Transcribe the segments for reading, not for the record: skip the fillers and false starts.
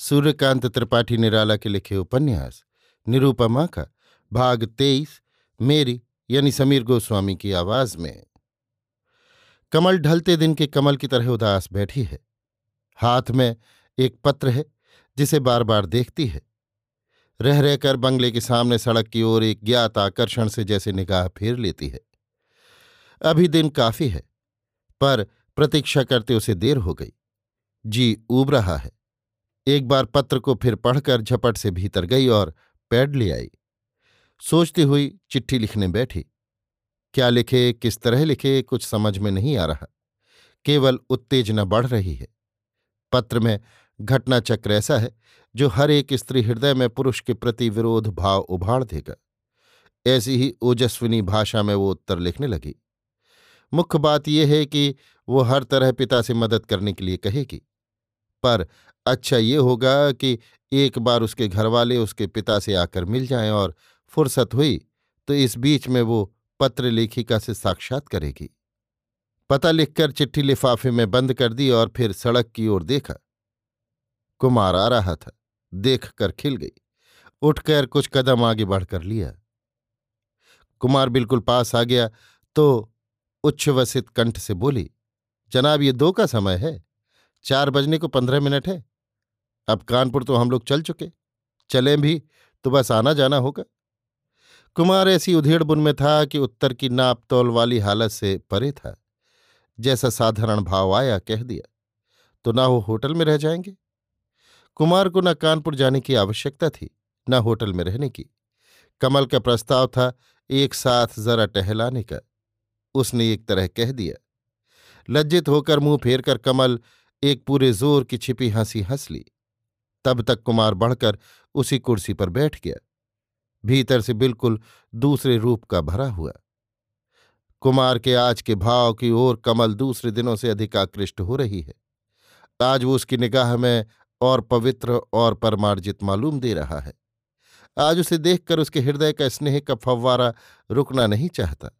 सूर्यकांत त्रिपाठी निराला के लिखे उपन्यास निरूपमा का भाग 23, मेरी यानी समीर गोस्वामी की आवाज में। कमल ढलते दिन के कमल की तरह उदास बैठी है। हाथ में एक पत्र है जिसे बार बार देखती है। रह रहकर बंगले के सामने सड़क की ओर एक ज्ञात आकर्षण से जैसे निगाह फेर लेती है। अभी दिन काफी है, पर प्रतीक्षा करते उसे देर हो गई। जी ऊब रहा है। एक बार पत्र को फिर पढ़कर झपट से भीतर गई और पैड ले आई। सोचती हुई चिट्ठी लिखने बैठी। क्या लिखे, किस तरह लिखे, कुछ समझ में नहीं आ रहा। केवल उत्तेजना बढ़ रही है। पत्र में घटना चक्र ऐसा है जो हर एक स्त्री हृदय में पुरुष के प्रति विरोध भाव उभार देगा। ऐसी ही ओजस्विनी भाषा में वो उत्तर लिखने लगी। मुख्य बात यह है कि वो हर तरह पिता से मदद करने के लिए कहेगी, पर अच्छा ये होगा कि एक बार उसके घरवाले उसके पिता से आकर मिल जाएं, और फुर्सत हुई तो इस बीच में वो पत्र लेखिका से साक्षात करेगी। पता लिखकर चिट्ठी लिफाफे में बंद कर दी और फिर सड़क की ओर देखा। कुमार आ रहा था। देखकर खिल गई। उठकर कुछ कदम आगे बढ़कर लिया। कुमार बिल्कुल पास आ गया तो उच्छ्वसित कंठ से बोली, जनाब ये 2 का समय है, 4:15 है। अब कानपुर तो हम लोग चल चुके, चलें भी तो बस आना जाना होगा। कुमार ऐसी उधेड़बुन में था कि उत्तर की नाप तौल वाली हालत से परे था। जैसा साधारण भाव आया कह दिया, तो ना वो होटल में रह जाएंगे। कुमार को न कानपुर जाने की आवश्यकता थी, न होटल में रहने की। कमल का प्रस्ताव था एक साथ जरा टहलाने का। उसने एक तरह कह दिया। लज्जित होकर मुंह फेरकर कमल एक पूरे जोर की छिपी हंसी हंस ली। तब तक कुमार बढ़कर उसी कुर्सी पर बैठ गया, भीतर से बिल्कुल दूसरे रूप का भरा हुआ। कुमार के आज के भाव की ओर कमल दूसरे दिनों से अधिक आकृष्ट हो रही है। आज वो उसकी निगाह में और पवित्र और परमार्जित मालूम दे रहा है। आज उसे देखकर उसके हृदय का स्नेह का फव्वारा रुकना नहीं चाहता।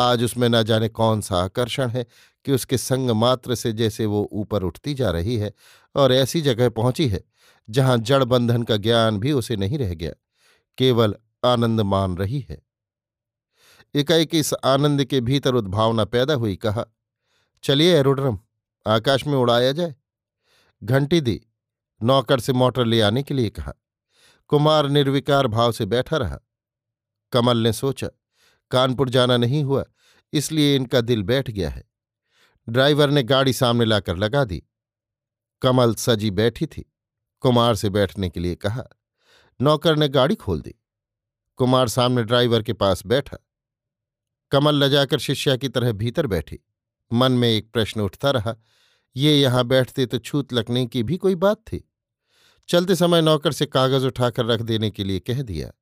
आज उसमें न जाने कौन सा आकर्षण है कि उसके संग मात्र से जैसे वो ऊपर उठती जा रही है और ऐसी जगह पहुंची है जहां जड़ बंधन का ज्ञान भी उसे नहीं रह गया, केवल आनंद मान रही है। एकाएक इस आनंद के भीतर उद्भावना पैदा हुई। कहा, चलिए एरोड्रम, आकाश में उड़ाया जाए। घंटी दी। नौकर से मोटर ले आने के लिए कहा। कुमार निर्विकार भाव से बैठा रहा। कमल ने सोचा कानपुर जाना नहीं हुआ, इसलिए इनका दिल बैठ गया है। ड्राइवर ने गाड़ी सामने लाकर लगा दी। कमल सजी बैठी थी। कुमार से बैठने के लिए कहा। नौकर ने गाड़ी खोल दी। कुमार सामने ड्राइवर के पास बैठा। कमल लजाकर शिष्या की तरह भीतर बैठी। मन में एक प्रश्न उठता रहा, ये यहां बैठते तो छूत लगने की भी कोई बात थी। चलते समय नौकर से कागज उठाकर रख देने के लिए कह दिया।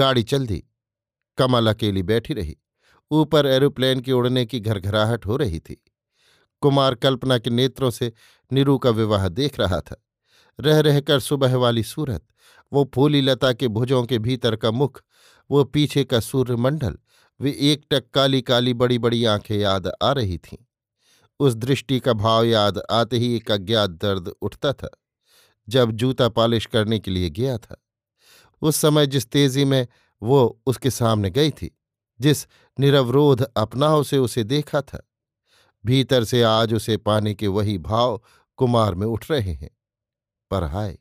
गाड़ी चल दी। कमल अकेली बैठी रही। ऊपर एरोप्लेन के उड़ने की घरघराहट हो रही थी। कुमार कल्पना के नेत्रों से नीरू का विवाह देख रहा था। रह रहकर सुबह वाली सूरत, वो फूली लता के भुजों के भीतर का मुख, वो पीछे का सूर्यमंडल, वे एकटक काली काली बड़ी बड़ी आंखें याद आ रही थीं। उस दृष्टि का भाव याद आते ही एक अज्ञात दर्द उठता था। जब जूता पॉलिश करने के लिए गया था, उस समय जिस तेजी में वो उसके सामने गई थी, जिस निरवरोध अपनाव से उसे देखा था, भीतर से आज उसे पाने के वही भाव कुमार में उठ रहे हैं। पर हाय,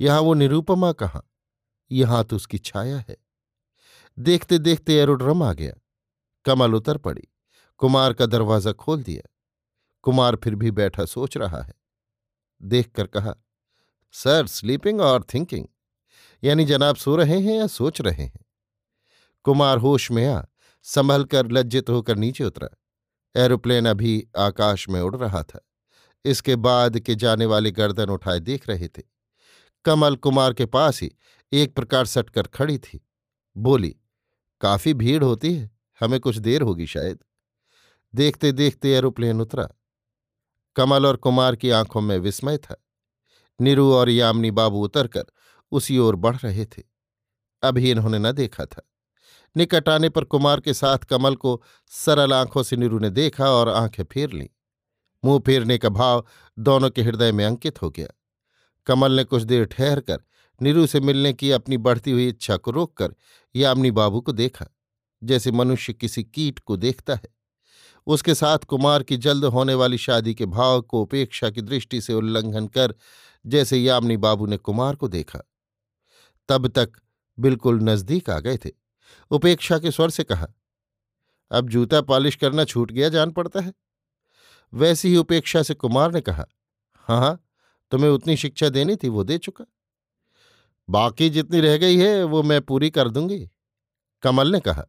यहाँ वो निरूपमा कहाँ, ये हाथ उसकी छाया है। देखते देखते एरोड्रम आ गया। कमल उतर पड़ी, कुमार का दरवाजा खोल दिया। कुमार फिर भी बैठा सोच रहा है। देखकर कहा, सर स्लीपिंग और थिंकिंग, यानी जनाब सो रहे हैं या सोच रहे हैं? कुमार होश में आ संभल कर लज्जित होकर नीचे उतरा। एरोप्लेन अभी आकाश में उड़ रहा था। इसके बाद के जाने वाले गर्दन उठाए देख रहे थे। कमल कुमार के पास ही एक प्रकार सटकर खड़ी थी। बोली, काफी भीड़ होती है, हमें कुछ देर होगी शायद। देखते देखते एरोप्लेन उतरा। कमल और कुमार की आंखों में विस्मय था। नीरू और यामिनी बाबू उतरकर उसी ओर बढ़ रहे थे। अभी इन्होंने न देखा था। निकट आने पर कुमार के साथ कमल को सरल आंखों से नीरू ने देखा और आंखें फेर लीं। मुंह फेरने का भाव दोनों के हृदय में अंकित हो गया। कमल ने कुछ देर ठहर कर नीरू से मिलने की अपनी बढ़ती हुई इच्छा को रोककर यामिनी बाबू को देखा, जैसे मनुष्य किसी कीट को देखता है। उसके साथ कुमार की जल्द होने वाली शादी के भाव को उपेक्षा की दृष्टि से उल्लंघन कर जैसे यामिनी बाबू ने कुमार को देखा। तब तक बिल्कुल नजदीक आ गए थे। उपेक्षा के स्वर से कहा, अब जूता पॉलिश करना छूट गया जान पड़ता है। वैसी ही उपेक्षा से कुमार ने कहा, हाँ, तुम्हें उतनी शिक्षा देनी थी वो दे चुका, बाकी जितनी रह गई है वो मैं पूरी कर दूंगी। कमल ने कहा।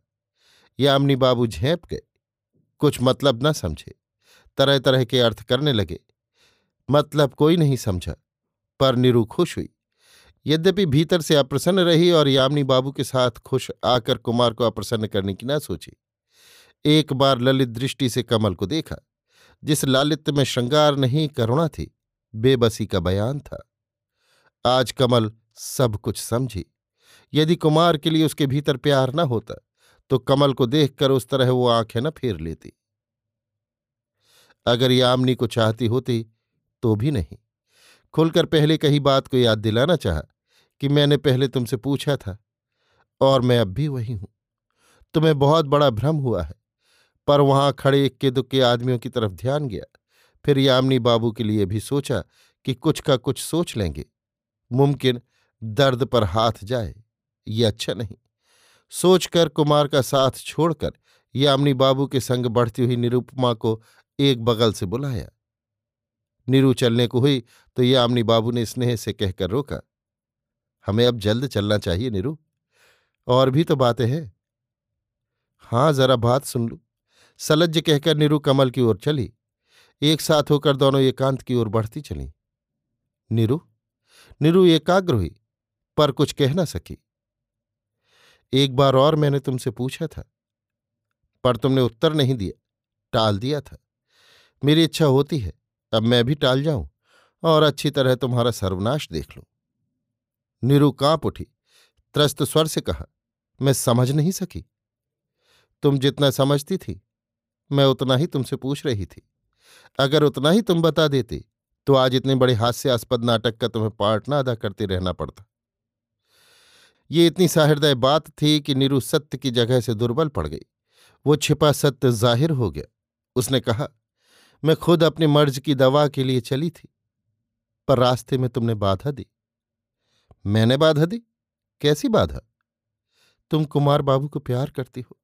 यामिनी बाबू झेंप गए, कुछ मतलब न समझे। तरह तरह के अर्थ करने लगे। मतलब कोई नहीं समझा, पर नीरू खुश हुई। यद्यपि भीतर से अप्रसन्न रही और यामिनी बाबू के साथ खुश आकर कुमार को अप्रसन्न करने की न सोची। एक बार ललित दृष्टि से कमल को देखा, जिस लालित्य में श्रृंगार नहीं करुणा थी, बेबसी का बयान था। आज कमल सब कुछ समझी। यदि कुमार के लिए उसके भीतर प्यार न होता तो कमल को देखकर उस तरह वो आंखें न फेर लेती। अगर यामिनी को चाहती होती तो भी नहीं। खुलकर पहले कही बात को याद दिलाना चाहा कि मैंने पहले तुमसे पूछा था और मैं अब भी वही हूं। तुम्हें बहुत बड़ा भ्रम हुआ है। पर वहां खड़े इक्के दुक्के आदमियों की तरफ ध्यान गया। फिर यामिनी बाबू के लिए भी सोचा कि कुछ का कुछ सोच लेंगे, मुमकिन दर्द पर हाथ जाए, ये अच्छा नहीं। सोचकर कुमार का साथ छोड़कर यामिनी बाबू के संग बढ़ती हुई निरुपमा को एक बगल से बुलाया। नीरू चलने को हुई तो यामिनी बाबू ने स्नेह से कहकर रोका, हमें अब जल्द चलना चाहिए नीरू, और भी तो बातें हैं। हाँ, जरा बात सुन लूं, सलज्ज कहकर नीरू कमल की ओर चली। एक साथ होकर दोनों एकांत की ओर बढ़ती चली। नीरू एकाग्र हुई, पर कुछ कह न सकी। एक बार और मैंने तुमसे पूछा था, पर तुमने उत्तर नहीं दिया, टाल दिया था। मेरी इच्छा होती है अब मैं भी टाल जाऊं और अच्छी तरह तुम्हारा सर्वनाश देख लूं। नीरू कांप उठी, त्रस्त स्वर से कहा, मैं समझ नहीं सकी। तुम जितना समझती थी मैं उतना ही तुमसे पूछ रही थी। अगर उतना ही तुम बता देती तो आज इतने बड़े हास्यास्पद नाटक का तुम्हें पार्ट ना अदा करते रहना पड़ता। ये इतनी सहृदय बात थी कि नीरू सत्य की जगह से दुर्बल पड़ गई। वो छिपा सत्य जाहिर हो गया। उसने कहा, मैं खुद अपनी मर्ज की दवा के लिए चली थी, पर रास्ते में तुमने बाधा दी। मैंने बाधा दी? कैसी बाधा? तुम कुमार बाबू को प्यार करती हो।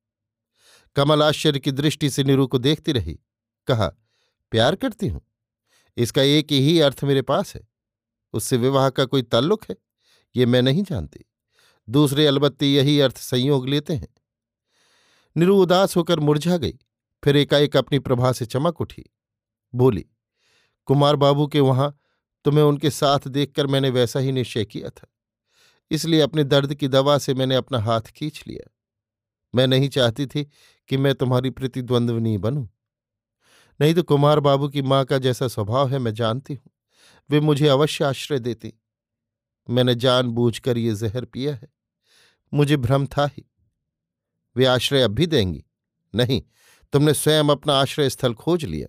कमल आश्चर्य की दृष्टि से नीरू को देखती रही। कहा, प्यार करती हूं, इसका एक ही अर्थ मेरे पास है। उससे विवाह का कोई ताल्लुक है ये मैं नहीं जानती। दूसरे अलबत्ते यही अर्थ संयोग लेते हैं। नीरू उदास होकर मुरझा गई, फिर एकाएक अपनी प्रभा से चमक उठी। बोली, कुमार बाबू के वहां तुम्हें उनके साथ देखकर मैंने वैसा ही निश्चय किया था, इसलिए अपने दर्द की दवा से मैंने अपना हाथ खींच लिया। मैं नहीं चाहती थी कि मैं तुम्हारी प्रतिद्वंद्वनी बनूं, नहीं तो कुमार बाबू की माँ का जैसा स्वभाव है मैं जानती हूं, वे मुझे अवश्य आश्रय देती। मैंने जानबूझकर ये जहर पिया है, मुझे भ्रम था ही। वे आश्रय अब भी देंगी? नहीं, तुमने स्वयं अपना आश्रय स्थल खोज लिया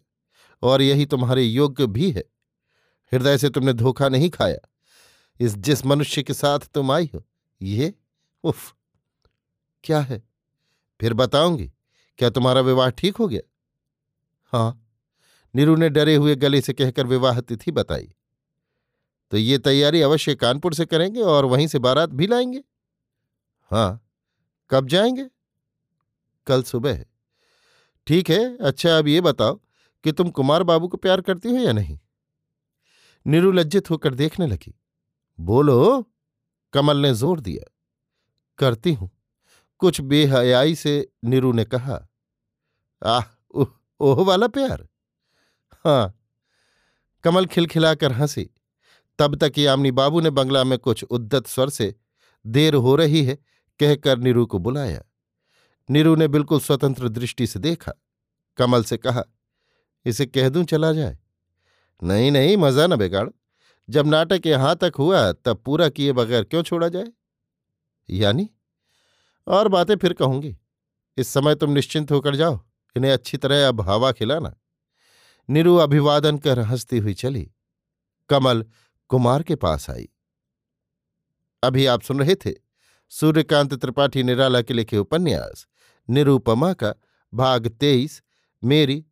और यही तुम्हारे योग्य भी है। हृदय से तुमने धोखा नहीं खाया। इस जिस मनुष्य के साथ तुम आई हो, ये उफ क्या है? फिर बताऊंगी। क्या तुम्हारा विवाह ठीक हो गया? हाँ, नीरू ने डरे हुए गले से कहकर विवाह तिथि बताई। तो ये तैयारी अवश्य कानपुर से करेंगे और वहीं से बारात भी लाएंगे। हाँ, कब जाएंगे? कल सुबह। ठीक है, अच्छा अब ये बताओ कि तुम कुमार बाबू को प्यार करती हो या नहीं? नीरू लज्जित होकर देखने लगी। बोलो, कमल ने जोर दिया। करती हूं, कुछ बेहयाई से नीरू ने कहा। आह, ओह वाला प्यार? हाँ। कमल खिलखिलाकर हंसी। तब तक यामिनी बाबू ने बंगला में कुछ उद्दत स्वर से देर हो रही है कहकर नीरू को बुलाया। नीरू ने बिल्कुल स्वतंत्र दृष्टि से देखा। कमल से कहा, इसे कह दूं चला जाए? नहीं नहीं, मजा न बिगाड़। जब नाटक यहां तक हुआ तब पूरा किए बगैर क्यों छोड़ा जाए? यानी? और बातें फिर कहूंगी। इस समय तुम निश्चिंत होकर जाओ, इन्हें अच्छी तरह अब हवा खिलाना। नीरू अभिवादन कर हंसती हुई चली। कमल कुमार के पास आई। अभी आप सुन रहे थे सूर्यकांत त्रिपाठी निराला के लिखे उपन्यास निरूपमा का भाग 23, मेरी